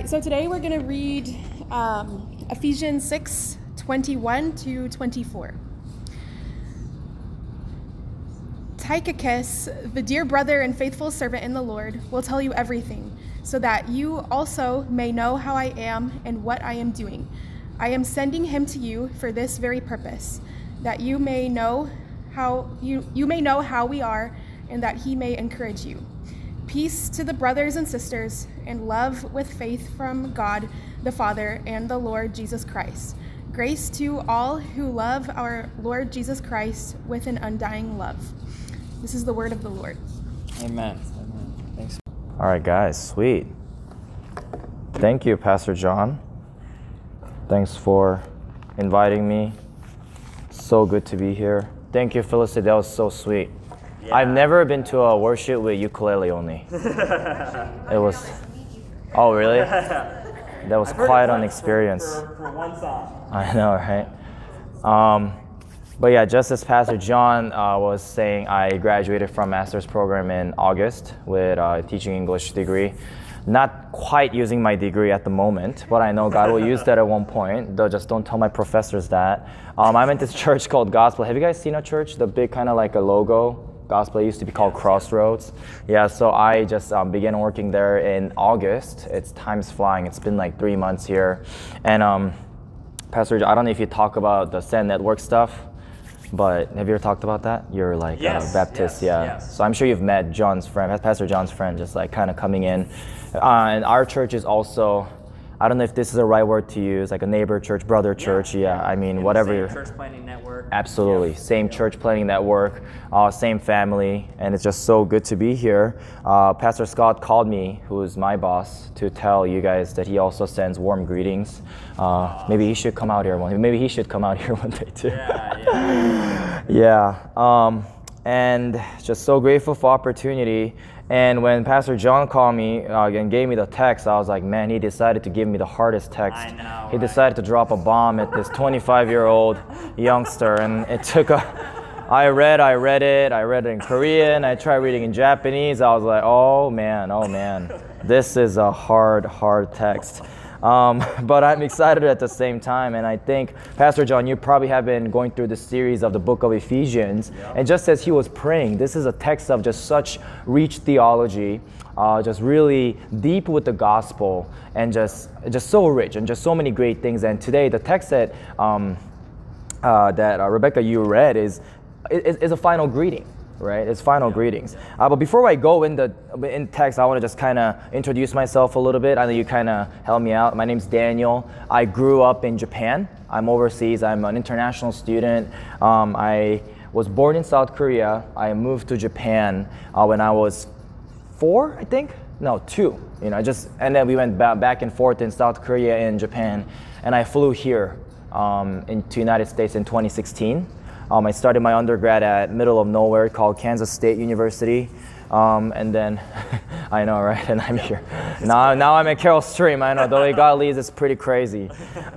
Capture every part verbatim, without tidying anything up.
right, so today we're going to read um, Ephesians six, twenty-one to twenty-four. Tychicus, the dear brother and faithful servant in the Lord, will tell you everything, so that you also may know how I am and what I am doing. I am sending him to you for this very purpose, that you may know how you, you may know how we are, and that he may encourage you. Peace to the brothers and sisters, and love with faith from God the Father and the Lord Jesus Christ. Grace to all who love our Lord Jesus Christ with an undying love. This is the word of the Lord. Amen. Amen. Thanks. All right, guys, sweet. Thank you, Pastor John. Thanks for inviting me. So good to be here. Thank you, Felicity. That was so sweet. Yeah. I've never been to a worship with ukulele only. It was, oh really? That was quite an experience. For, for one song. I know, right? Um, but yeah, just as Pastor John uh, was saying, I graduated from master's program in August with a teaching English degree. Not quite using my degree at the moment, but I know God will use that at one point. Though just don't tell my professors that. Um, I'm at this church called Gospel. Have you guys seen a church? The big kind of like a logo. Gospel used to be called Crossroads. Yeah, so I just um, began working there in August. It's time's flying. It's been like three months here. And um, Pastor, I don't know if you talk about the Send Network stuff, but have you ever talked about that? You're like yes, uh, Baptist, yes, yeah. Yes. So I'm sure you've met John's friend, Pastor John's friend, just like kind of coming in. Uh, and our church is also, I don't know if this is the right word to use, like a neighbor church, brother church, yeah, yeah I mean, in whatever. Same church planting network. Absolutely, yeah. Same church planting network, uh, same family, and it's just so good to be here. Uh, Pastor Scott called me, who is my boss, to tell you guys that he also sends warm greetings. Uh, maybe he should come out here one. Maybe he should come out here one day too. Yeah, yeah. yeah um, and just so grateful for opportunity. And when Pastor John called me uh, and gave me the text, I was like, man, he decided to give me the hardest text. I know, he right? decided to drop a bomb at this twenty-five-year-old youngster. And it took a... I read, I read it. I read it in Korean. I tried reading in Japanese. I was like, oh, man, oh, man. This is a hard, hard text. Um, but I'm excited at the same time, and I think, Pastor John, you probably have been going through the series of the book of Ephesians, yeah. And just as he was praying, this is a text of just such rich theology, uh, just really deep with the gospel, and just just so rich, and just so many great things. And today, the text that, um, uh, that uh, Rebecca, you read is, is, is a final greeting. Right, it's final yeah. greetings. Uh, but before I go in the in text, I want to just kind of introduce myself a little bit. I know you kind of helped me out. My name's Daniel. I grew up in Japan. I'm overseas. I'm an international student. Um, I was born in South Korea. I moved to Japan uh, when I was four, I think. No, two. You know, just and then we went ba- back and forth in South Korea and Japan, and I flew here um, into United States in twenty sixteen. Um, I started my undergrad at middle of nowhere called Kansas State University, um, and then I know, right? And I'm here now. Now I'm at Carol Stream. I know the way God leads is pretty crazy,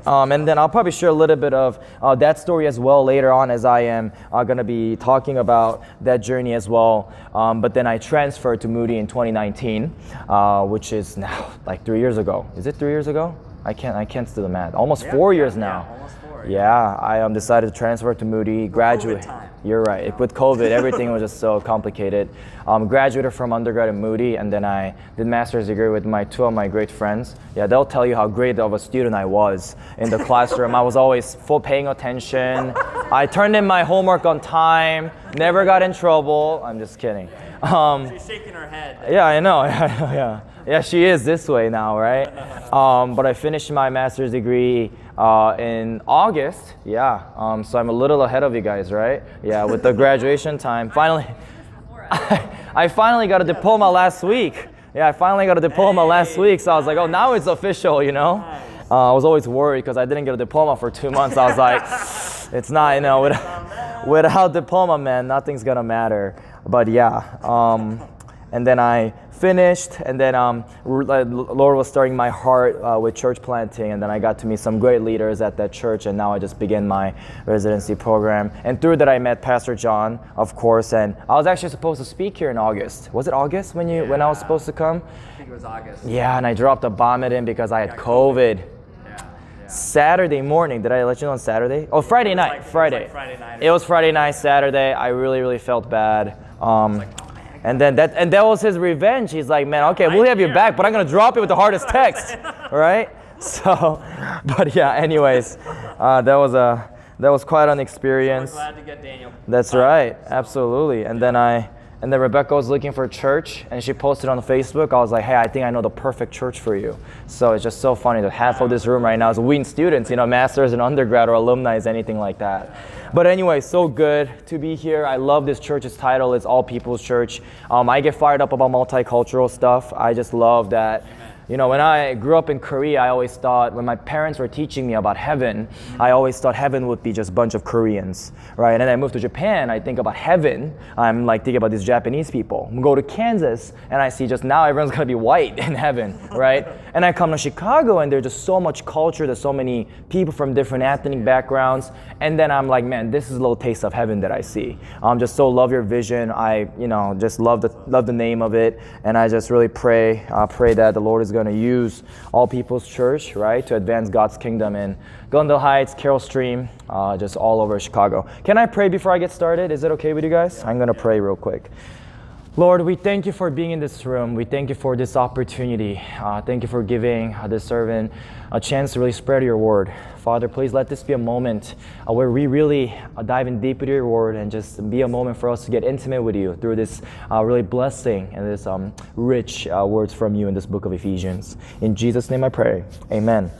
um, and then I'll probably share a little bit of uh, that story as well later on, as I am uh, going to be talking about that journey as well. Um, but then I transferred to Moody in twenty nineteen, uh, which is now like three years ago. Is it three years ago? I can't. I can't do the math. Almost yeah, four yeah, years now. Yeah, almost Yeah, I um, decided to transfer to Moody, graduate. You're right. With COVID, everything was just so complicated. Um, graduated from undergrad at Moody, and then I did master's degree with my two of my great friends. Yeah, they'll tell you how great of a student I was in the classroom. I was always full paying attention. I turned in my homework on time. Never got in trouble. I'm just kidding. Um, She's shaking her head. Yeah, I know. yeah, yeah, she is this way now, right? Um, but I finished my master's degree uh, in August. Yeah. Um, so I'm a little ahead of you guys, right? Yeah, with the graduation time. Finally, I, I finally got a diploma last week. Yeah, I finally got a diploma hey, last week. So I was nice. like, oh, now it's official, you know? Nice. Uh, I was always worried because I didn't get a diploma for two months. I was like, it's not, you know, without, without diploma, man, nothing's going to matter. But yeah, um, and then I finished, and then um, Lord was stirring my heart uh, with church planting, and then I got to meet some great leaders at that church, and now I just began my residency program. And through that, I met Pastor John, of course, and I was actually supposed to speak here in August. Was it August when you yeah. when I was supposed to come? I think it was August. Yeah, and I dropped a bomb at him because I had COVID. COVID. Saturday morning, did I let you know on Saturday? Oh, Friday night, like, Friday. It was, like Friday night. It was Friday night, Saturday. I really, really felt bad. Um, like, oh, and then that, and that was his revenge. He's like, man, okay, we'll have you back, but I'm gonna drop you with the hardest text, right? So, but yeah, anyways, uh, that was a that was quite an experience. So we're glad to get Daniel. That's right, absolutely. And then I, and then Rebecca was looking for a church, and she posted on Facebook. I was like, hey, I think I know the perfect church for you. So it's just so funny that half of this room right now is Wheaton students, you know, masters and undergrad or alumni, anything like that. But anyway, so good to be here. I love this church's title. It's All Peoples Church. Um, I get fired up about multicultural stuff. I just love that. You know, when I grew up in Korea, I always thought, when my parents were teaching me about heaven, I always thought heaven would be just a bunch of Koreans, right? And then I moved to Japan, I think about heaven, I'm like thinking about these Japanese people. I go to Kansas, and I see just now everyone's gonna be white in heaven, right? And I come to Chicago, and there's just so much culture, there's so many people from different ethnic backgrounds, and then I'm like, man, this is a little taste of heaven that I see. Um, just so love your vision, I, you know, just love the, love the name of it, and I just really pray, uh, pray that the Lord is gonna going to use All People's Church, right, to advance God's kingdom in Glendale Heights, Carol Stream, uh, just all over Chicago. Can I pray before I get started? Is it okay with you guys? Yeah. I'm going to pray real quick. Lord, we thank you for being in this room. We thank you for this opportunity. Uh, thank you for giving this servant a chance to really spread your word. Father, please let this be a moment uh, where we really uh, dive in deep into your word and just be a moment for us to get intimate with you through this uh, really blessing and this um, rich uh, words from you in this book of Ephesians. In Jesus' name I pray. Amen. Amen.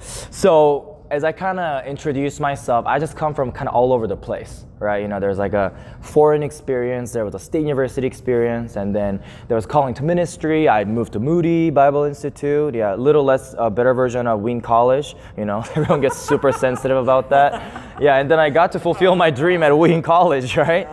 So, as I kind of introduce myself, I just come from kind of all over the place, right? You know, there's like a foreign experience, there was a state university experience, and then there was calling to ministry. I moved to Moody Bible Institute, yeah, a little less, a better version of Wheaton College. You know, everyone gets super sensitive about that. Yeah, and then I got to fulfill my dream at Wheaton College, right?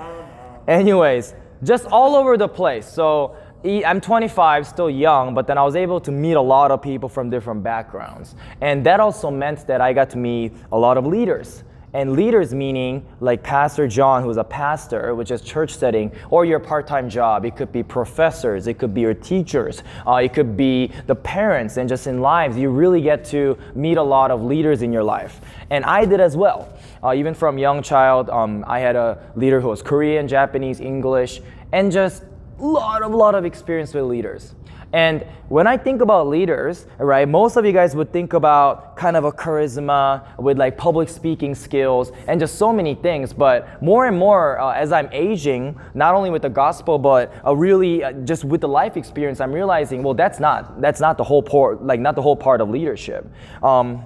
Anyways, just all over the place. So I'm twenty-five, still young, but then I was able to meet a lot of people from different backgrounds. And that also meant that I got to meet a lot of leaders. And leaders meaning like Pastor John, who's a pastor, which is church setting, or your part-time job. It could be professors, it could be your teachers, uh, it could be the parents, and just in lives, you really get to meet a lot of leaders in your life. And I did as well. Uh, even from young child, um, I had a leader who was Korean, Japanese, English, and just lot of lot of experience with leaders. And when I think about leaders, right, most of you guys would think about kind of a charisma with like public speaking skills and just so many things. But more and more uh, as I'm aging, not only with the gospel, but uh, really uh, just with the life experience, I'm realizing, well, that's not that's not the whole part, like not the whole part of leadership. Um,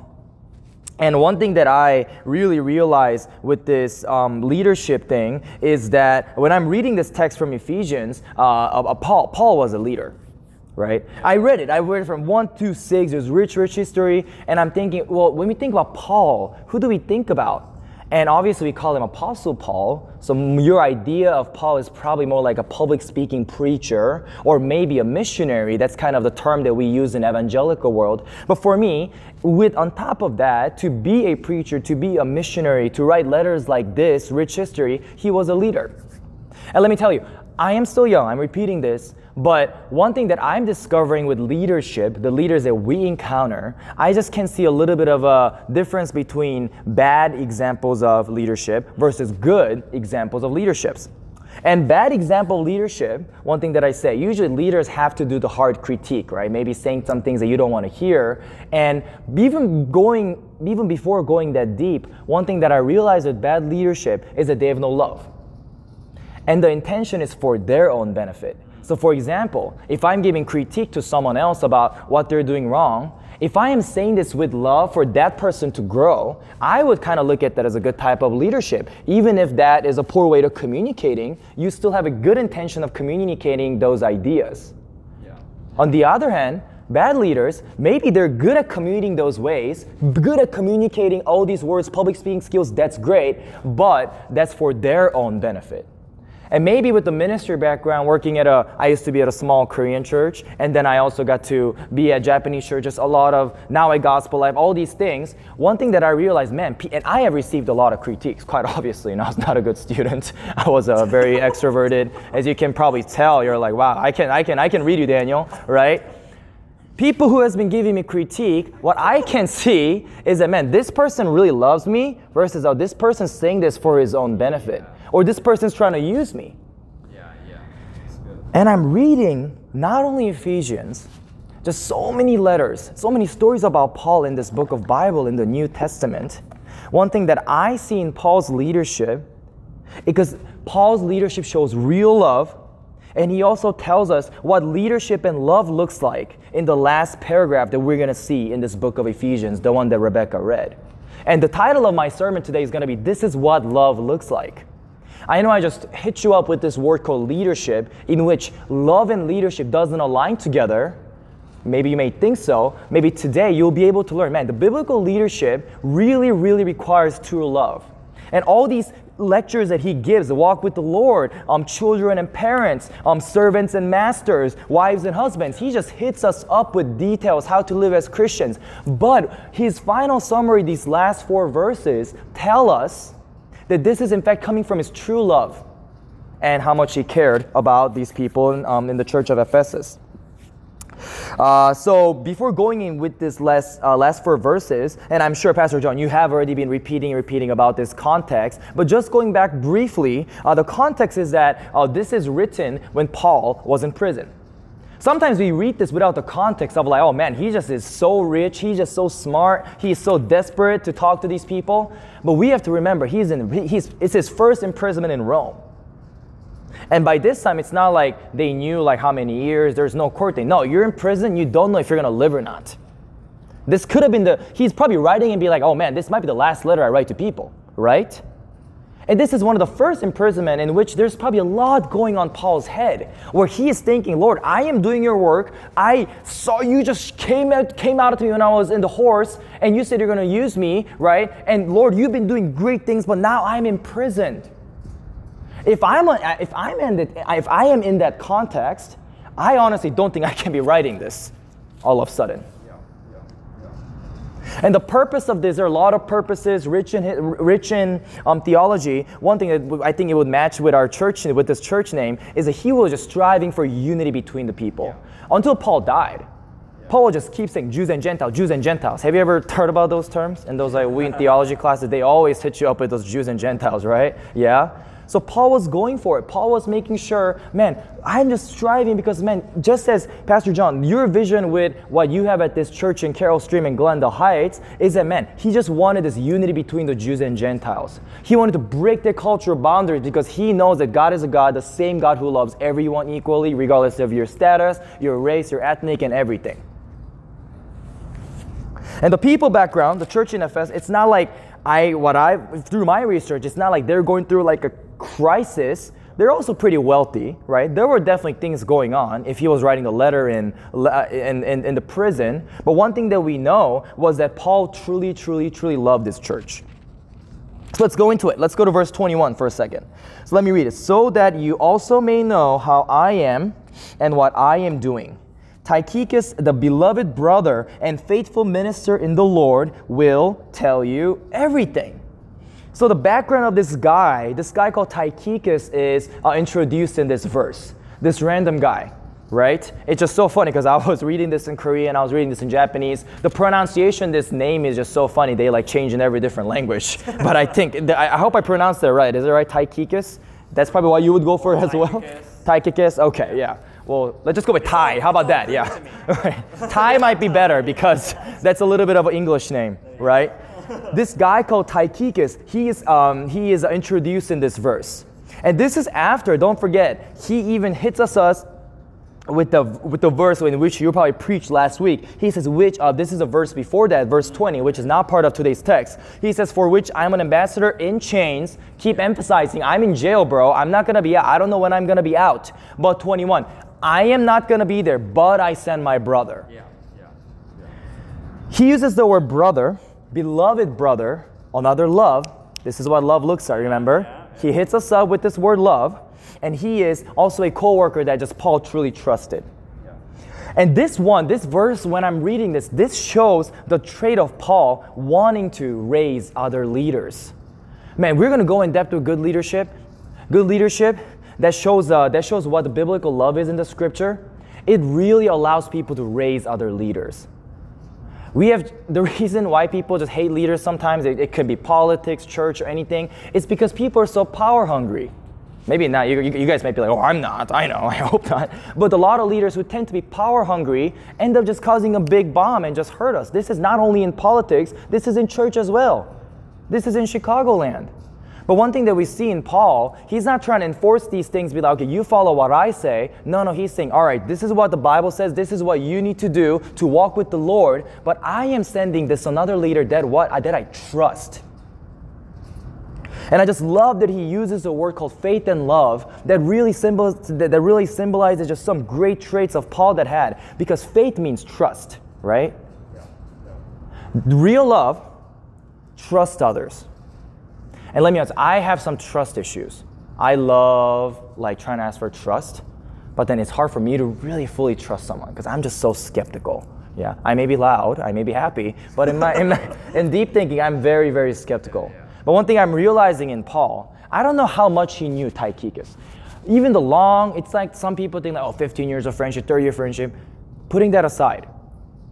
And one thing that I really realized with this um, leadership thing is that when I'm reading this text from Ephesians, uh, uh, Paul, Paul was a leader, right? I read it. I read it from one through six. There's rich, rich history. And I'm thinking, well, when we think about Paul, who do we think about? And obviously, we call him Apostle Paul. So your idea of Paul is probably more like a public speaking preacher or maybe a missionary. That's kind of the term that we use in evangelical world. But for me, with on top of that, to be a preacher, to be a missionary, to write letters like this, rich history, he was a leader. And let me tell you, I am still young. I'm repeating this. But one thing that I'm discovering with leadership, the leaders that we encounter, I just can see a little bit of a difference between bad examples of leadership versus good examples of leaderships. And bad example leadership, one thing that I say, usually leaders have to do the hard critique, right? Maybe saying some things that you don't want to hear. And even going, even before going that deep, one thing that I realized with bad leadership is that they have no love. And the intention is for their own benefit. So for example, if I'm giving critique to someone else about what they're doing wrong, if I am saying this with love for that person to grow, I would kind of look at that as a good type of leadership. Even if that is a poor way of communicating, you still have a good intention of communicating those ideas. Yeah. On the other hand, bad leaders, maybe they're good at communicating those ways, good at communicating all these words, public speaking skills, that's great, but that's for their own benefit. And maybe with the ministry background, working at a, I used to be at a small Korean church, and then I also got to be at Japanese churches, a lot of, now at Gospel Life, all these things. One thing that I realized, man, and I have received a lot of critiques, quite obviously, and I was not a good student. I was a very extroverted, as you can probably tell. You're like, wow, I can, I can, I can read you, Daniel, right? People who has been giving me critique, what I can see is that, man, this person really loves me versus, oh, this person's saying this for his own benefit. Yeah. Or this person's trying to use me. Yeah, yeah. That's good. And I'm reading not only Ephesians, just so many letters, so many stories about Paul in this book of Bible in the New Testament. One thing that I see in Paul's leadership, because Paul's leadership shows real love, and he also tells us what leadership and love looks like in the last paragraph that we're going to see in this book of Ephesians, the one that Rebecca read. And the title of my sermon today is going to be, This is What Love Looks Like. I know I just hit you up with this word called leadership, in which love and leadership doesn't align together. Maybe you may think so. Maybe today you'll be able to learn, man, the biblical leadership really, really requires true love. And all these lectures that he gives, walk with the Lord, um, children and parents, um, servants and masters, wives and husbands. He just hits us up with details how to live as Christians. But his final summary, these last four verses, tell us that this is in fact coming from his true love and how much he cared about these people in, um, in the church of Ephesus. Uh, so before going in with this last, uh, last four verses, and I'm sure, Pastor John, you have already been repeating and repeating about this context, but just going back briefly, uh, the context is that uh, this is written when Paul was in prison. Sometimes we read this without the context of like, oh man, he just is so rich, he's just so smart, he's so desperate to talk to these people. But we have to remember, he's in, he's, it's his first imprisonment in Rome. And by this time, it's not like they knew like how many years, there's no court thing. No, you're in prison, you don't know if you're going to live or not. This could have been the, he's probably writing and be like, oh man, this might be the last letter I write to people, right? And this is one of the first imprisonment in which there's probably a lot going on Paul's head, where he is thinking, Lord, I am doing your work. I saw you just came out, came out to me when I was in the horse, and you said you're going to use me, right? And Lord, you've been doing great things, but now I'm imprisoned. If I'm a, if I'm in the, if I am in that context, I honestly don't think I can be writing this all of a sudden. Yeah, yeah, yeah. And the purpose of this, there are a lot of purposes rich in rich in um, theology. One thing that I think it would match with our church, with this church name, is that he was just striving for unity between the people yeah. until Paul died. Yeah. Paul just keeps saying Jews and Gentiles, Jews and Gentiles. Have you ever heard about those terms? And those like we in theology classes, they always hit you up with those Jews and Gentiles, right? Yeah. So Paul was going for it. Paul was making sure, man, I'm just striving because, man, just as Pastor John, your vision with what you have at this church in Carol Stream in Glendale Heights is that, man, he just wanted this unity between the Jews and Gentiles. He wanted to break their cultural boundaries because he knows that God is a God, the same God who loves everyone equally, regardless of your status, your race, your ethnic, and everything. And the people background, the church in Ephesus, it's not like I, what I, through my research, it's not like they're going through like a crisis. They're also pretty wealthy, right? There were definitely things going on if he was writing a letter in, in, in, in the prison. But one thing that we know was that Paul truly, truly, truly loved this church. So let's go into it. Let's go to verse twenty-one for a second. So let me read it. So that you also may know how I am and what I am doing. Tychicus, the beloved brother and faithful minister in the Lord, will tell you everything. So the background of this guy, this guy called Tychicus, is uh, introduced in this verse. This random guy, right? It's just so funny because I was reading this in Korean, I was reading this in Japanese. The pronunciation, this name is just so funny. They like change in every different language. But I think, I hope I pronounced that right. Is it right, Tychicus? That's probably what you would go for oh, as Tychicus. Well? Tychicus? Okay, yeah. Well, let's just go with Ty. How about that? Yeah. Right. Ty might be better because that's a little bit of an English name, right? This guy called Tychicus, he is, um, he is introduced in this verse. And this is after, don't forget, he even hits us, us with the with the verse in which you probably preached last week. He says, which, uh, this is a verse before that, verse twenty, which is not part of today's text. He says, for which I'm an ambassador in chains. Keep emphasizing, I'm in jail, bro. I'm not going to be out. I don't know when I'm going to be out. But twenty-one, I am not going to be there, but I send my brother. Yeah, yeah, yeah. He uses the word brother. Beloved brother, another love. This is what love looks like, remember? Yeah, He hits us up with this word love, and he is also a co-worker that just Paul truly trusted. Yeah. And this one, this verse, when I'm reading this, this shows the trait of Paul wanting to raise other leaders. Man, we're going to go in depth with good leadership. Good leadership that shows uh, that shows what the biblical love is in the scripture. It really allows people to raise other leaders. We have the reason why people just hate leaders sometimes, it, it could be politics, church, or anything, it's because people are so power hungry. Maybe not, you, you guys might be like, oh, I'm not, I know, I hope not. But a lot of leaders who tend to be power hungry end up just causing a big bomb and just hurt us. This is not only in politics, this is in church as well. This is in Chicagoland. But one thing that we see in Paul, he's not trying to enforce these things, be like, okay, you follow what I say. No, no, he's saying, all right, this is what the Bible says. This is what you need to do to walk with the Lord. But I am sending this another leader that, what, that I trust. And I just love that he uses a word called faith and love that really, symbol, that really symbolizes just some great traits of Paul that had. Because faith means trust, right? Yeah. Yeah. Real love, trust others. And let me ask, I have some trust issues. I love like trying to ask for trust, but then it's hard for me to really fully trust someone because I'm just so skeptical. Yeah, I may be loud, I may be happy, but in my in, my, in deep thinking, I'm very, very skeptical. Yeah, yeah. But one thing I'm realizing in Paul, I don't know how much he knew Tychicus. Even the long, it's like some people think like, oh, fifteen years of friendship, thirty year friendship. Putting that aside,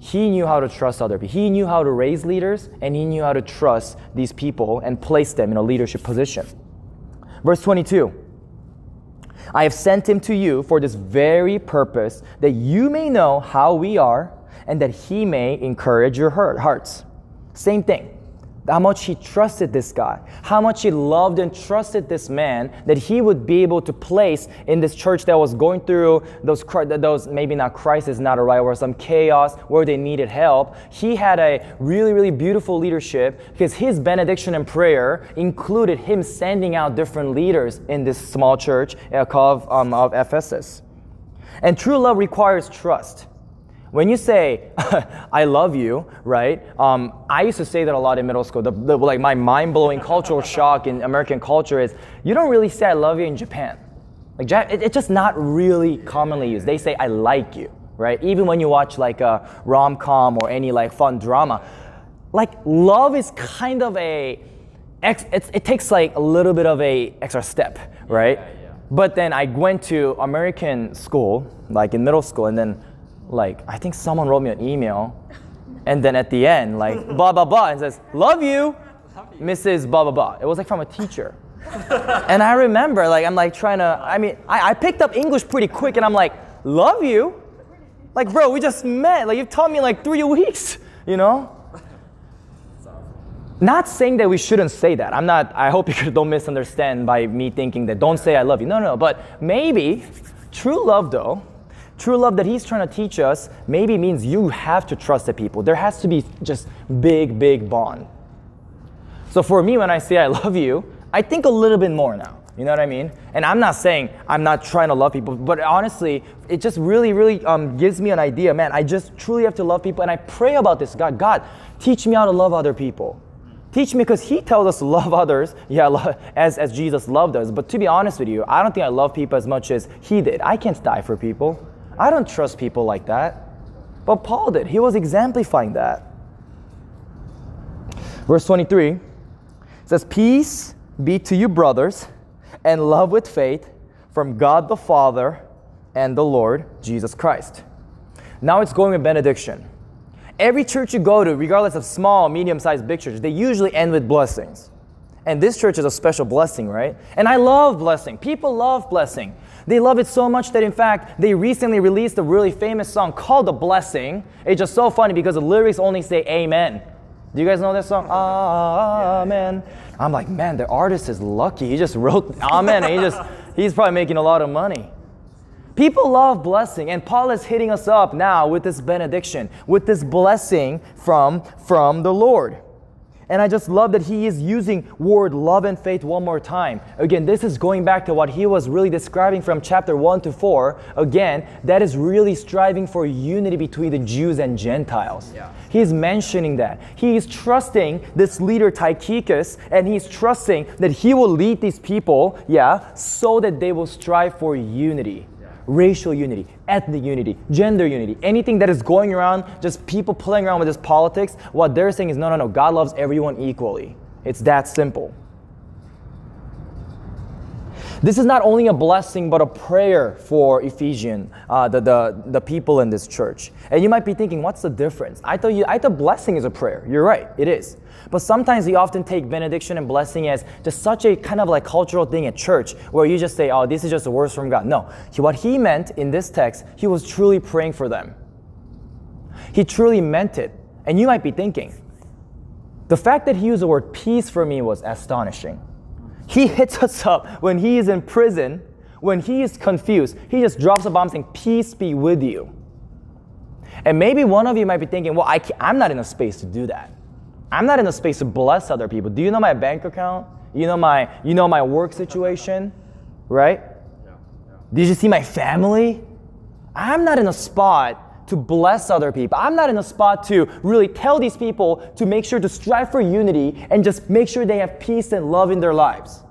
he knew how to trust other people. He knew how to raise leaders, and he knew how to trust these people and place them in a leadership position. Verse twenty-two, I have sent him to you for this very purpose, that you may know how we are and that he may encourage your hearts. Same thing, how much he trusted this guy, how much he loved and trusted this man that he would be able to place in this church that was going through those, those maybe not crisis, not a riot, or some chaos where they needed help. He had a really, really beautiful leadership because his benediction and prayer included him sending out different leaders in this small church of, um, of Ephesus. And true love requires trust. When you say, I love you, right? Um, I used to say that a lot in middle school. The, the, like my mind-blowing cultural shock in American culture is, you don't really say I love you in Japan. Like it, it's just not really commonly used. They say I like you, right? Even when you watch like a rom-com or any like fun drama. Like love is kind of a, it's, it takes like a little bit of a extra step, right? Yeah, yeah. But then I went to American school, like in middle school, and then like, I think someone wrote me an email, and then at the end, like, blah, blah, blah, and says, love you, Missus blah, blah, blah. It was like from a teacher. And I remember, like, I'm like trying to, I mean, I, I picked up English pretty quick, and I'm like, love you? Like, bro, we just met. Like, you've taught me in like three weeks, you know? Not saying that we shouldn't say that. I'm not, I hope you don't misunderstand by me thinking that don't say I love you. No, no, no, but maybe true love, though, true love that he's trying to teach us maybe means you have to trust the people. There has to be just big, big bond. So for me, when I say I love you, I think a little bit more now. You know what I mean? And I'm not saying I'm not trying to love people, but honestly, it just really, really um, gives me an idea. Man, I just truly have to love people, and I pray about this. God, God, teach me how to love other people. Teach me, because he tells us to love others, yeah, love, as, as Jesus loved us. But to be honest with you, I don't think I love people as much as he did. I can't die for people. I don't trust people like that. But Paul did. He was exemplifying that. Verse twenty-three says, peace be to you, brothers, and love with faith from God the Father and the Lord Jesus Christ. Now it's going with benediction. Every church you go to, regardless of small, medium-sized, big churches, they usually end with blessings. And this church is a special blessing, right? And I love blessing. People love blessing. They love it so much that, in fact, they recently released a really famous song called The Blessing. It's just so funny because the lyrics only say amen. Do you guys know that song? Amen. I'm like, man, the artist is lucky. He just wrote amen. And he just, he's probably making a lot of money. People love blessing. And Paul is hitting us up now with this benediction, with this blessing from, from the Lord. And I just love that he is using word love and faith one more time. Again, this is going back to what he was really describing from chapter one to four. Again, that is really striving for unity between the Jews and Gentiles. Yeah. He's mentioning that. He is trusting this leader Tychicus, and he's trusting that he will lead these people, yeah, so that they will strive for unity. Racial unity, ethnic unity, gender unity, anything that is going around, just people playing around with this politics, what they're saying is no, no, no, God loves everyone equally. It's that simple. This is not only a blessing, but a prayer for Ephesian, uh, the, the, the people in this church. And you might be thinking, what's the difference? I thought, you, I thought blessing is a prayer. You're right, it is. But sometimes we often take benediction and blessing as just such a kind of like cultural thing at church where you just say, oh, this is just a word from God. No, he, what he meant in this text, he was truly praying for them. He truly meant it. And you might be thinking, the fact that he used the word peace for me was astonishing. He hits us up when he is in prison, when he is confused. He just drops a bomb saying, peace be with you. And maybe one of you might be thinking, well, I can't, I'm not in a space to do that. I'm not in a space to bless other people. Do you know my bank account? You know my, you know my work situation, right? Yeah, yeah. Did you see my family? I'm not in a spot to bless other people. I'm not in a spot to really tell these people to make sure to strive for unity and just make sure they have peace and love in their lives.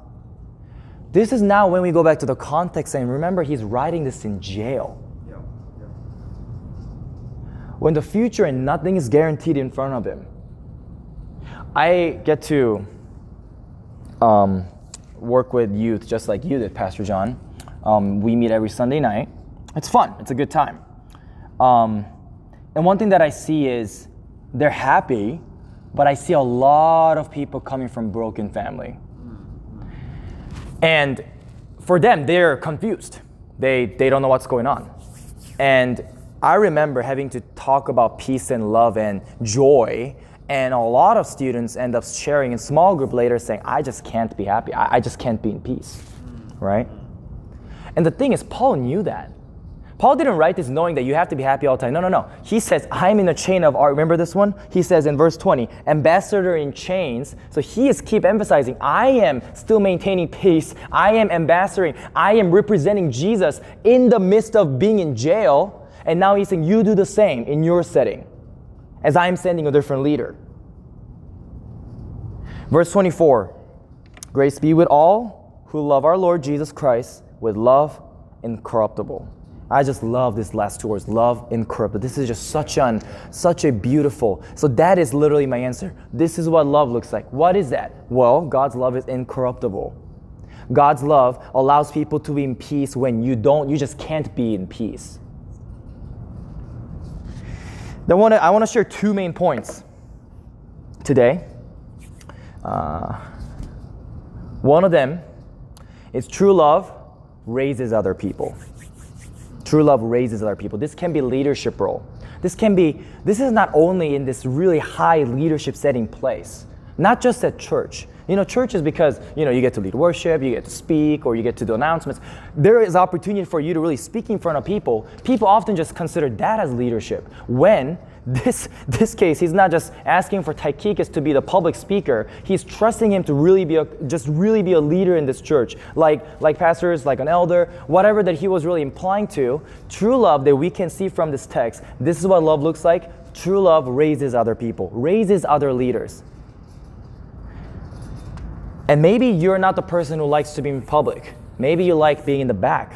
This is now when we go back to the context, and remember, he's writing this in jail. Yeah, yeah. When the future and nothing is guaranteed in front of him. I get to um, work with youth just like you did, Pastor John. Um, we meet every Sunday night. It's fun. It's a good time. Um, and one thing that I see is they're happy, but I see a lot of people coming from broken family. And for them, they're confused. They, they don't know what's going on. And I remember having to talk about peace and love and joy. And a lot of students end up sharing in small group later saying, I just can't be happy. I, I just can't be in peace, right? And the thing is, Paul knew that. Paul didn't write this knowing that you have to be happy all the time. No, no, no. He says, I'm in a chain of art. Remember this one? He says in verse twenty, ambassador in chains. So he is keep emphasizing, I am still maintaining peace. I am ambassadoring. I am representing Jesus in the midst of being in jail. And now he's saying, you do the same in your setting, as I am sending a different leader. Verse twenty-four, grace be with all who love our Lord Jesus Christ with love incorruptible. I just love this last two words, love incorruptible. This is just such an, such a beautiful, so that is literally my answer. This is what love looks like. What is that? Well, God's love is incorruptible. God's love allows people to be in peace when you don't, you just can't be in peace. I want to I want to share two main points today. Uh, one of them is true love raises other people. True love raises other people. This can be leadership role. This can be. This is not only in this really high leadership setting place, not just at church. You know, church is because, you know, you get to lead worship, you get to speak, or you get to do announcements. There is opportunity for you to really speak in front of people. People often just consider that as leadership. When this this case, he's not just asking for Tychicus to be the public speaker. He's trusting him to really be a, just really be a leader in this church, like like pastors, like an elder, whatever that he was really implying to. True love that we can see from this text. This is what love looks like. True love raises other people, raises other leaders. And maybe you're not the person who likes to be in public. Maybe you like being in the back,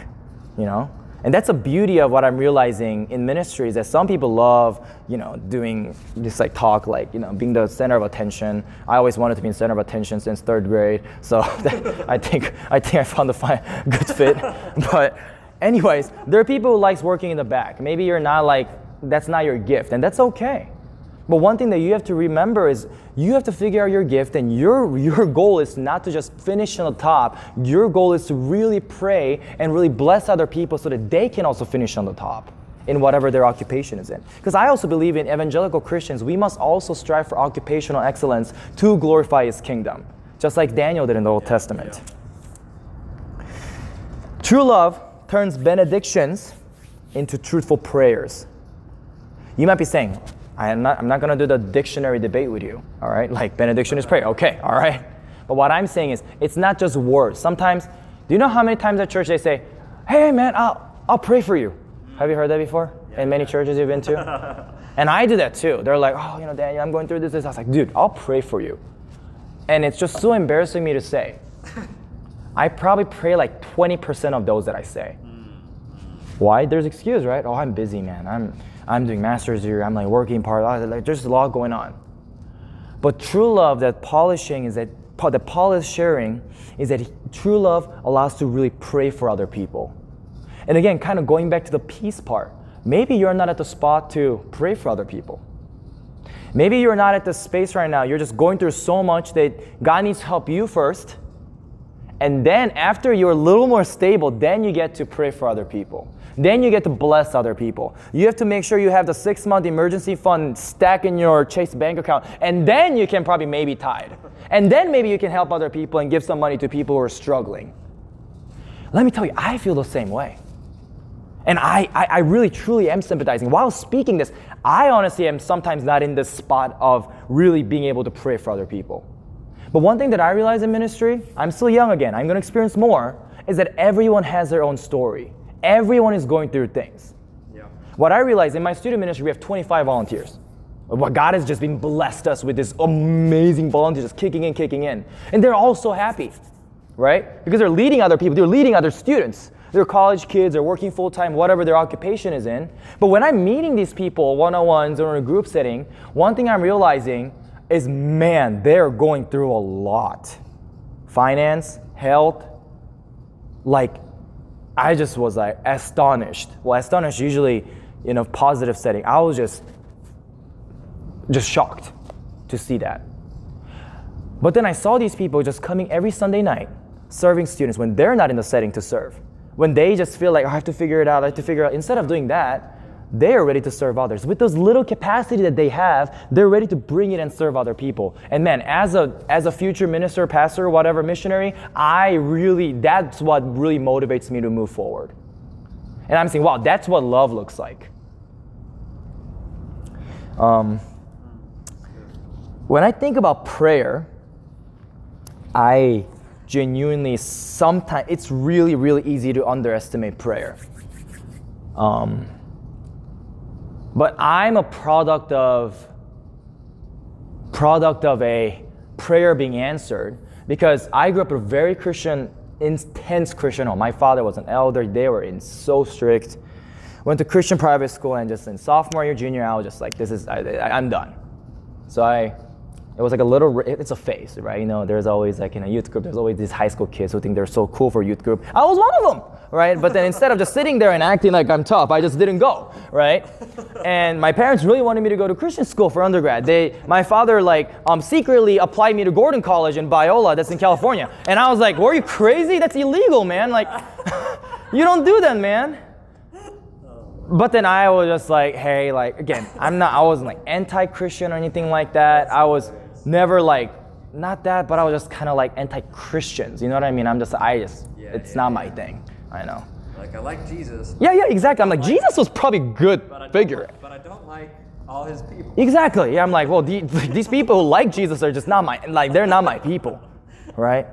you know? And that's the beauty of what I'm realizing in ministry is that some people love, you know, doing this like talk, like, you know, being the center of attention. I always wanted to be in center of attention since third grade. So that, I think I think I found a good fit. But anyways, there are people who likes working in the back. Maybe you're not like, that's not your gift, and that's okay. But one thing that you have to remember is you have to figure out your gift, and your your goal is not to just finish on the top. Your goal is to really pray and really bless other people so that they can also finish on the top in whatever their occupation is in. Because I also believe in evangelical Christians, we must also strive for occupational excellence to glorify His kingdom, just like Daniel did in the Old Testament. Yeah. True love turns benedictions into truthful prayers. You might be saying, I am not, I'm not going to do the dictionary debate with you, all right? Like, benediction is prayer, okay, all right? But what I'm saying is, it's not just words. Sometimes, do you know how many times at church they say, hey, man, I'll, I'll pray for you. Have you heard that before? Yeah, in many yeah. churches you've been to? And I do that too. They're like, oh, you know, Daniel, I'm going through this, this. I was like, dude, I'll pray for you. And it's just so embarrassing me to say. I probably pray like twenty percent of those that I say. Why? There's excuse, right? Oh, I'm busy, man. I'm I'm doing master's here. I'm like working part. Like, there's a lot going on. But true love, that polishing is that, the polish sharing is that true love allows to really pray for other people. And again, kind of going back to the peace part. Maybe you're not at the spot to pray for other people. Maybe you're not at the space right now. You're just going through so much that God needs to help you first. And then after you're a little more stable, then you get to pray for other people. Then you get to bless other people. You have to make sure you have the six-month emergency fund stack in your Chase bank account. And then you can probably maybe tithe. And then maybe you can help other people and give some money to people who are struggling. Let me tell you, I feel the same way. And I, I, I really, truly am sympathizing. While speaking this, I honestly am sometimes not in this spot of really being able to pray for other people. But one thing that I realize in ministry, I'm still young again, I'm going to experience more, is that everyone has their own story. Everyone is going through things. Yeah. What I realize in my student ministry, we have twenty-five volunteers. God has just been blessed us with this amazing volunteers just kicking in, kicking in. And they're all so happy, right? Because they're leading other people, they're leading other students. They're college kids, they're working full-time, whatever their occupation is in. But when I'm meeting these people one-on-ones or in a group setting, one thing I'm realizing is, man, they're going through a lot. Finance, health, like, I just was like astonished. Well, astonished usually in a positive setting. I was just, just shocked to see that. But then I saw these people just coming every Sunday night, serving students when they're not in the setting to serve. When they just feel like, oh, I have to figure it out, I have to figure it out. Instead of doing that, they are ready to serve others. With those little capacity that they have, they're ready to bring it and serve other people. And man, as a as a future minister, pastor, whatever, missionary, I really, that's what really motivates me to move forward. And I'm saying, wow, that's what love looks like. Um, when I think about prayer, I... genuinely, sometimes it's really, really easy to underestimate prayer. Um, but I'm a product of product of a prayer being answered, because I grew up in a very Christian, intense Christian home. My father was an elder; they were in so strict. Went to Christian private school, and just in sophomore year, junior, I was just like, "This is I, I, I'm done." So I. It was like a little, it's a phase, right? You know, there's always like in a youth group, there's always these high school kids who think they're so cool for youth group. I was one of them, right? But then instead of just sitting there and acting like I'm tough, I just didn't go, right? And my parents really wanted me to go to Christian school for undergrad. They, my father like um, secretly applied me to Gordon College in Biola, that's in California. And I was like, were you crazy? That's illegal, man. Like, you don't do that, man. But then I was just like, hey, like, again, I'm not, I wasn't like anti-Christian or anything like that. I was never like, not that, but I was just kind of like anti-Christians. You know what I mean? I'm just, I just, yeah, it's yeah, not yeah. my thing. I know. Like, I like Jesus. Yeah, yeah, exactly. I'm like, like Jesus was probably good but figure. Like, but I don't like all his people. Exactly. Yeah, I'm like, well, the, these people who like Jesus are just not my, like, they're not my people, right?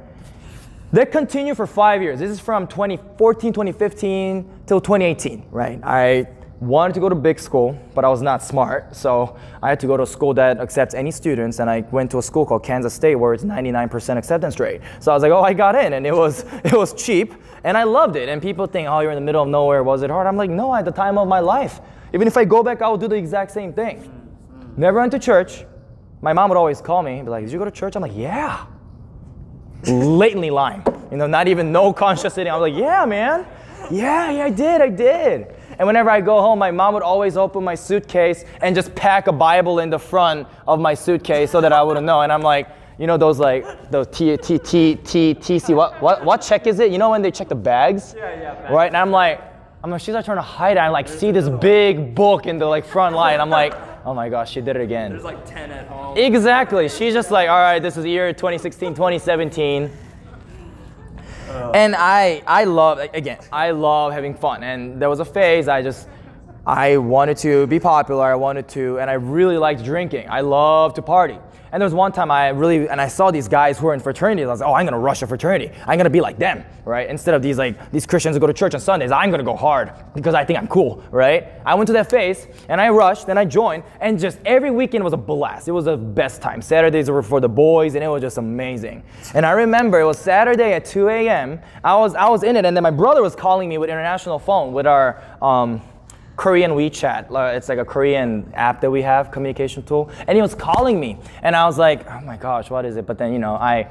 That continued for five years. This is from twenty fourteen, twenty fifteen till twenty eighteen, right? I wanted to go to big school, but I was not smart. So I had to go to a school that accepts any students, and I went to a school called Kansas State where it's ninety-nine percent acceptance rate. So I was like, oh, I got in, and it was it was cheap, and I loved it. And people think, oh, you're in the middle of nowhere, was it hard? I'm like, no, I had the time of my life. Even if I go back, I will do the exact same thing. Never went to church. My mom would always call me and be like, did you go to church? I'm like, yeah. Blatantly lying, you know, not even no conscious sitting. I was like, yeah, man, yeah, yeah, I did, I did. And whenever I go home, my mom would always open my suitcase and just pack a Bible in the front of my suitcase so that I wouldn't know. And I'm like, you know, those like, those T, T, T, T, T, C, what, what, what check is it? You know, when they check the bags, yeah, yeah, bags. Right? And I'm like, I'm like, she's like trying to hide it. I like see this big book in the like front line. I'm like, oh my gosh, she did it again. There's like ten at home. Exactly. She's just like, all right, this is the year twenty sixteen, twenty seventeen. Uh, and I, I love, again, I love having fun. And there was a phase I just I wanted to be popular, I wanted to, and I really liked drinking. I loved to party. And there was one time I really, and I saw these guys who were in fraternities, I was like, oh, I'm gonna rush a fraternity. I'm gonna be like them, right? Instead of these like, these Christians who go to church on Sundays, I'm gonna go hard because I think I'm cool, right? I went to that phase and I rushed and I joined, and just every weekend was a blast. It was the best time. Saturdays were for the boys and it was just amazing. And I remember it was Saturday at two a m I was, I was in it, and then my brother was calling me with international phone with our, um, Korean WeChat. It's like a Korean app that we have, communication tool. And he was calling me, and I was like, "Oh my gosh, what is it?" But then, you know, I,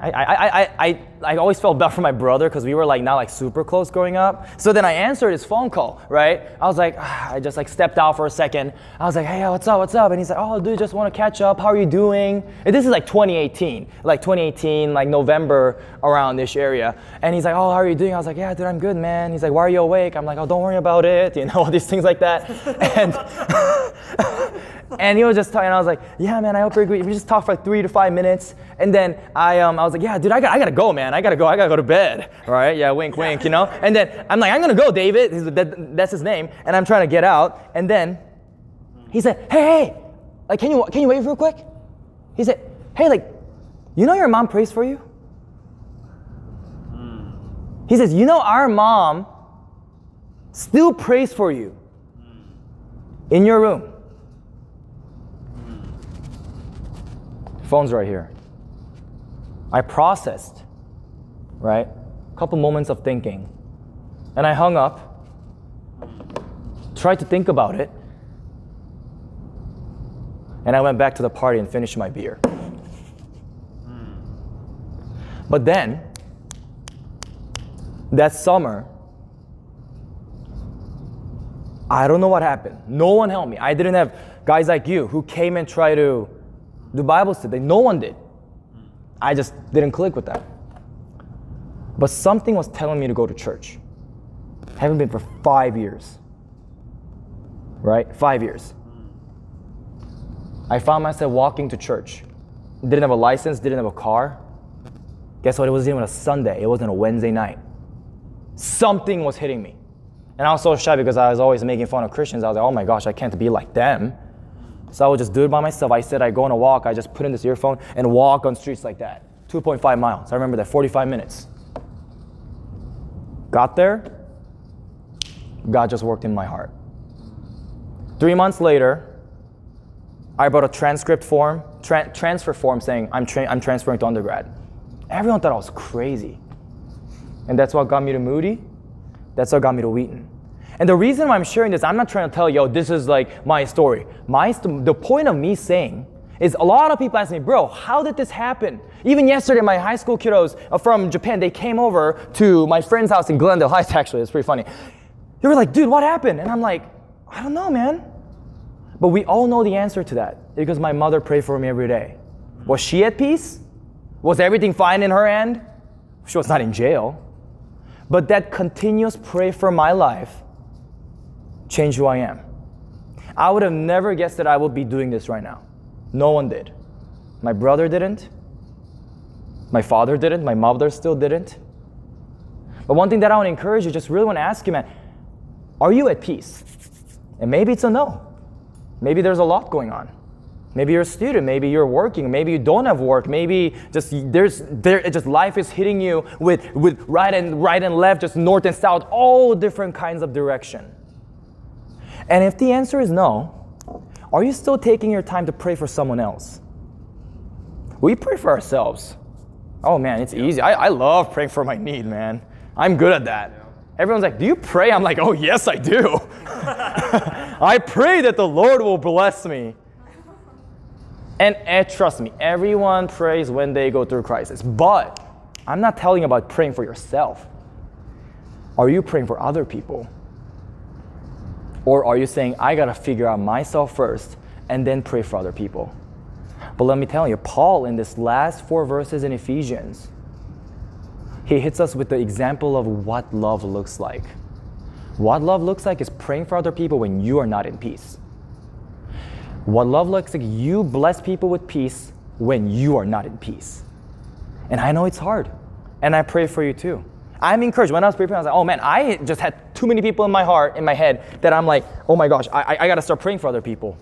I, I, I, I, I always felt bad for my brother because we were like not like super close growing up. So then I answered his phone call, right? I was like, ah, I just like stepped out for a second. I was like, "Hey, what's up? What's up?" And he's like, "Oh, dude, just want to catch up. How are you doing?" And this is like twenty eighteen, like twenty eighteen, like November around this area. And he's like, "Oh, how are you doing?" I was like, "Yeah, dude, I'm good, man." He's like, "Why are you awake?" I'm like, "Oh, don't worry about it." You know, all these things like that. And and he was just talking, and I was like, "Yeah, man, I hope you're good." We just talked for like three to five minutes. And then I, um, I was like, "Yeah, dude, I got, I gotta go, man. I gotta go. I gotta go to bed." All right? Yeah, wink, wink, you know? And then I'm like, "I'm gonna go, David." He's, that, that's his name. And I'm trying to get out. And then he said, "Hey, hey, like, can you, can you wave real quick?" He said, "Hey, like, you know your mom prays for you?" Mm. He says, "You know our mom still prays for you mm. in your room." Phone's right here. I processed, right? A couple moments of thinking. And I hung up, tried to think about it, and I went back to the party and finished my beer. But then, that summer, I don't know what happened. No one helped me. I didn't have guys like you who came and tried to do Bible study. No one did. I just didn't click with that. But something was telling me to go to church. I haven't been for five years. Right? Five years. I found myself walking to church. Didn't have a license, didn't have a car. Guess what? It wasn't even a Sunday. It wasn't a Wednesday night. Something was hitting me. And I was so shy because I was always making fun of Christians. I was like, oh my gosh, I can't be like them. So I would just do it by myself. I said I go on a walk. I just put in this earphone and walk on streets like that. two point five miles. I remember that, forty-five minutes. Got there. God just worked in my heart. Three months later, I brought a transcript form, tra- transfer form saying I'm, tra- I'm transferring to undergrad. Everyone thought I was crazy. And that's what got me to Moody. That's what got me to Wheaton. And the reason why I'm sharing this, I'm not trying to tell yo, this is like my story. My st- the point of me saying is a lot of people ask me, bro, how did this happen? Even yesterday, my high school kiddos from Japan, they came over to my friend's house in Glendale Heights, actually. It's pretty funny. They were like, dude, what happened? And I'm like, I don't know, man. But we all know the answer to that because my mother prayed for me every day. Was she at peace? Was everything fine in her end? She was not in jail. But that continuous prayer for my life change who I am. I would have never guessed that I would be doing this right now. No one did. My brother didn't. My father didn't. My mother still didn't. But one thing that I want to encourage you, just really want to ask you, man, are you at peace? And maybe it's a no. Maybe there's a lot going on. Maybe you're a student. Maybe you're working. Maybe you don't have work. Maybe just there's there. Just life is hitting you with with right and right and left, just north and south, all different kinds of direction. And if the answer is no, are you still taking your time to pray for someone else? We pray for ourselves. Oh man, it's yeah. easy. I, I love praying for my need, man. I'm good at that. Yeah. Everyone's like, do you pray? I'm like, oh yes, I do. I pray that the Lord will bless me. And, and trust me, everyone prays when they go through crisis. But I'm not telling you about praying for yourself. Are you praying for other people? Or are you saying, I got to figure out myself first and then pray for other people? But let me tell you, Paul, in this last four verses in Ephesians, he hits us with the example of what love looks like. What love looks like is praying for other people when you are not in peace. What love looks like, you bless people with peace when you are not in peace. And I know it's hard. And I pray for you too. I'm encouraged. When I was preparing, I was like, oh man, I just had too many people in my heart, in my head, that I'm like, oh my gosh, I, I gotta start praying for other people.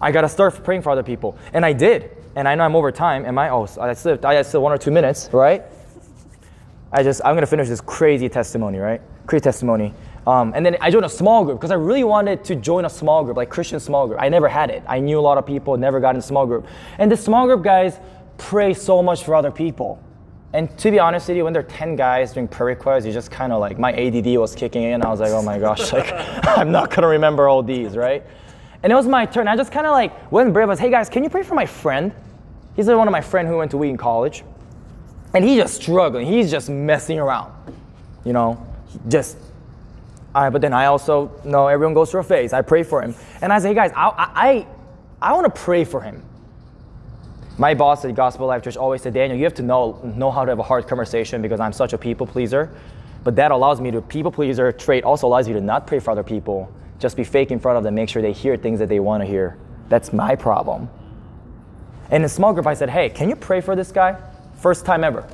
I gotta start praying for other people. And I did. And I know I'm over time. Am I? Oh, I still, I still one or two minutes, right? I just, I'm gonna finish this crazy testimony, right? Crazy testimony. Um, and then I joined a small group because I really wanted to join a small group, like Christian small group. I never had it. I knew a lot of people, never got in a small group. And the small group guys pray so much for other people. And to be honest with you, when there are ten guys doing prayer requests, you just kind of like, my A D D was kicking in. I was like, oh my gosh, like I'm not gonna remember all these, right? And it was my turn. I just kind of like went brave. I was, hey guys, can you pray for my friend? He's one of my friend who went to Wheaton College, and he's just struggling. He's just messing around, you know, just. All right, but then I also know everyone goes through a phase. I pray for him. And I say, hey guys, I I, I want to pray for him. My boss at Gospel Life Church always said, Daniel, you have to know, know how to have a hard conversation because I'm such a people pleaser. But that allows me to, people pleaser trait also allows you to not pray for other people. Just be fake in front of them, make sure they hear things that they want to hear. That's my problem. And in a small group, I said, hey, can you pray for this guy? First time ever.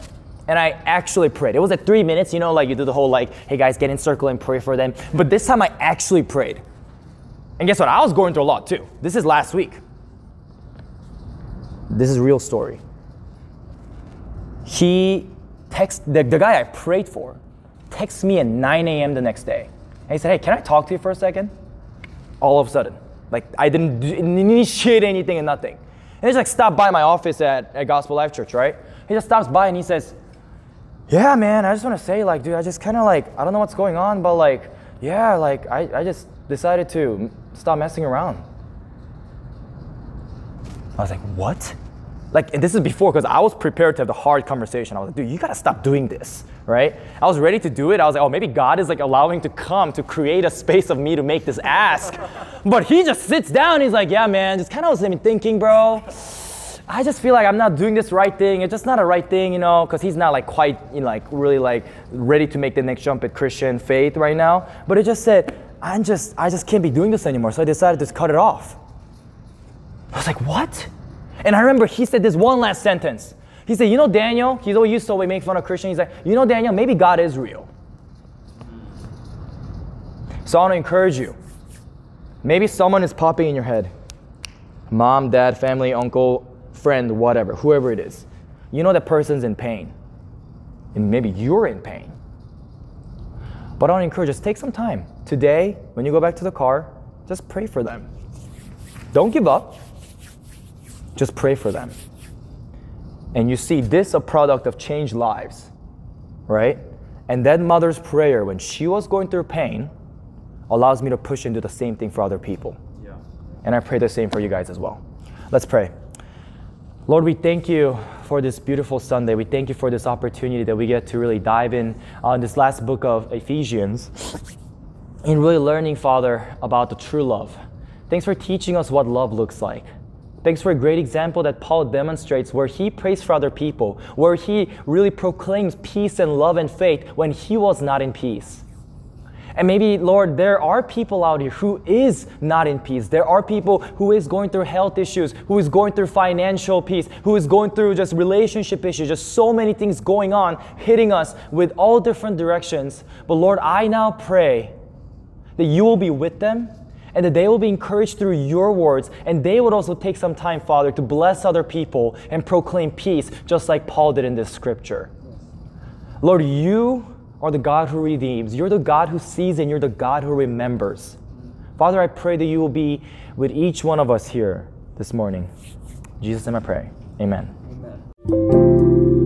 And I actually prayed. It was like three minutes, you know, like you do the whole like, hey guys, get in circle and pray for them. But this time I actually prayed. And guess what? I was going through a lot too. This is last week. This is real story. He texted, the, the guy I prayed for, texts me at nine a.m. the next day. And he said, hey, can I talk to you for a second? All of a sudden. Like I didn't initiate anything and nothing. And he just like stopped by my office at, at Gospel Life Church, right? He just stops by and he says, yeah, man, I just want to say, like, dude, I just kind of, like, I don't know what's going on, but, like, yeah, like, I, I just decided to stop messing around. I was like, what? Like, and this is before, because I was prepared to have the hard conversation. I was like, dude, you got to stop doing this, right? I was ready to do it. I was like, oh, maybe God is, like, allowing to come to create a space of me to make this ask. But he just sits down. He's like, yeah, man, just kind of was thinking, bro. I just feel like I'm not doing this right thing. It's just not a right thing, you know, because he's not like quite, you know, like really like ready to make the next jump at Christian faith right now. But it just said, I'm just, I just can't be doing this anymore. So I decided to cut it off. I was like, what? And I remember he said this one last sentence. He said, you know, Daniel, he's always used to always make fun of Christian. He's like, you know, Daniel, maybe God is real. So I want to encourage you. Maybe someone is popping in your head. Mom, dad, family, uncle, friend, whatever, whoever it is, you know that person's in pain. And maybe you're in pain. But I want to encourage us, take some time. Today, when you go back to the car, just pray for them. Don't give up. Just pray for them. And you see this a product of changed lives, right? And that mother's prayer, when she was going through pain, allows me to push and do the same thing for other people. Yeah. And I pray the same for you guys as well. Let's pray. Lord, we thank you for this beautiful Sunday. We thank you for this opportunity that we get to really dive in on this last book of Ephesians and really learning, Father, about the true love. Thanks for teaching us what love looks like. Thanks for a great example that Paul demonstrates where he prays for other people, where he really proclaims peace and love and faith when he was not in peace. And maybe, Lord, there are people out here who is not in peace. There are people who is going through health issues, who is going through financial peace, who is going through just relationship issues, just so many things going on, hitting us with all different directions. But Lord, I now pray that you will be with them and that they will be encouraged through your words. And they would also take some time, Father, to bless other people and proclaim peace, just like Paul did in this scripture. Lord, you are the God who redeems. You're the God who sees and you're the God who remembers. Father, I pray that you will be with each one of us here this morning. In Jesus' name I pray. Amen. Amen.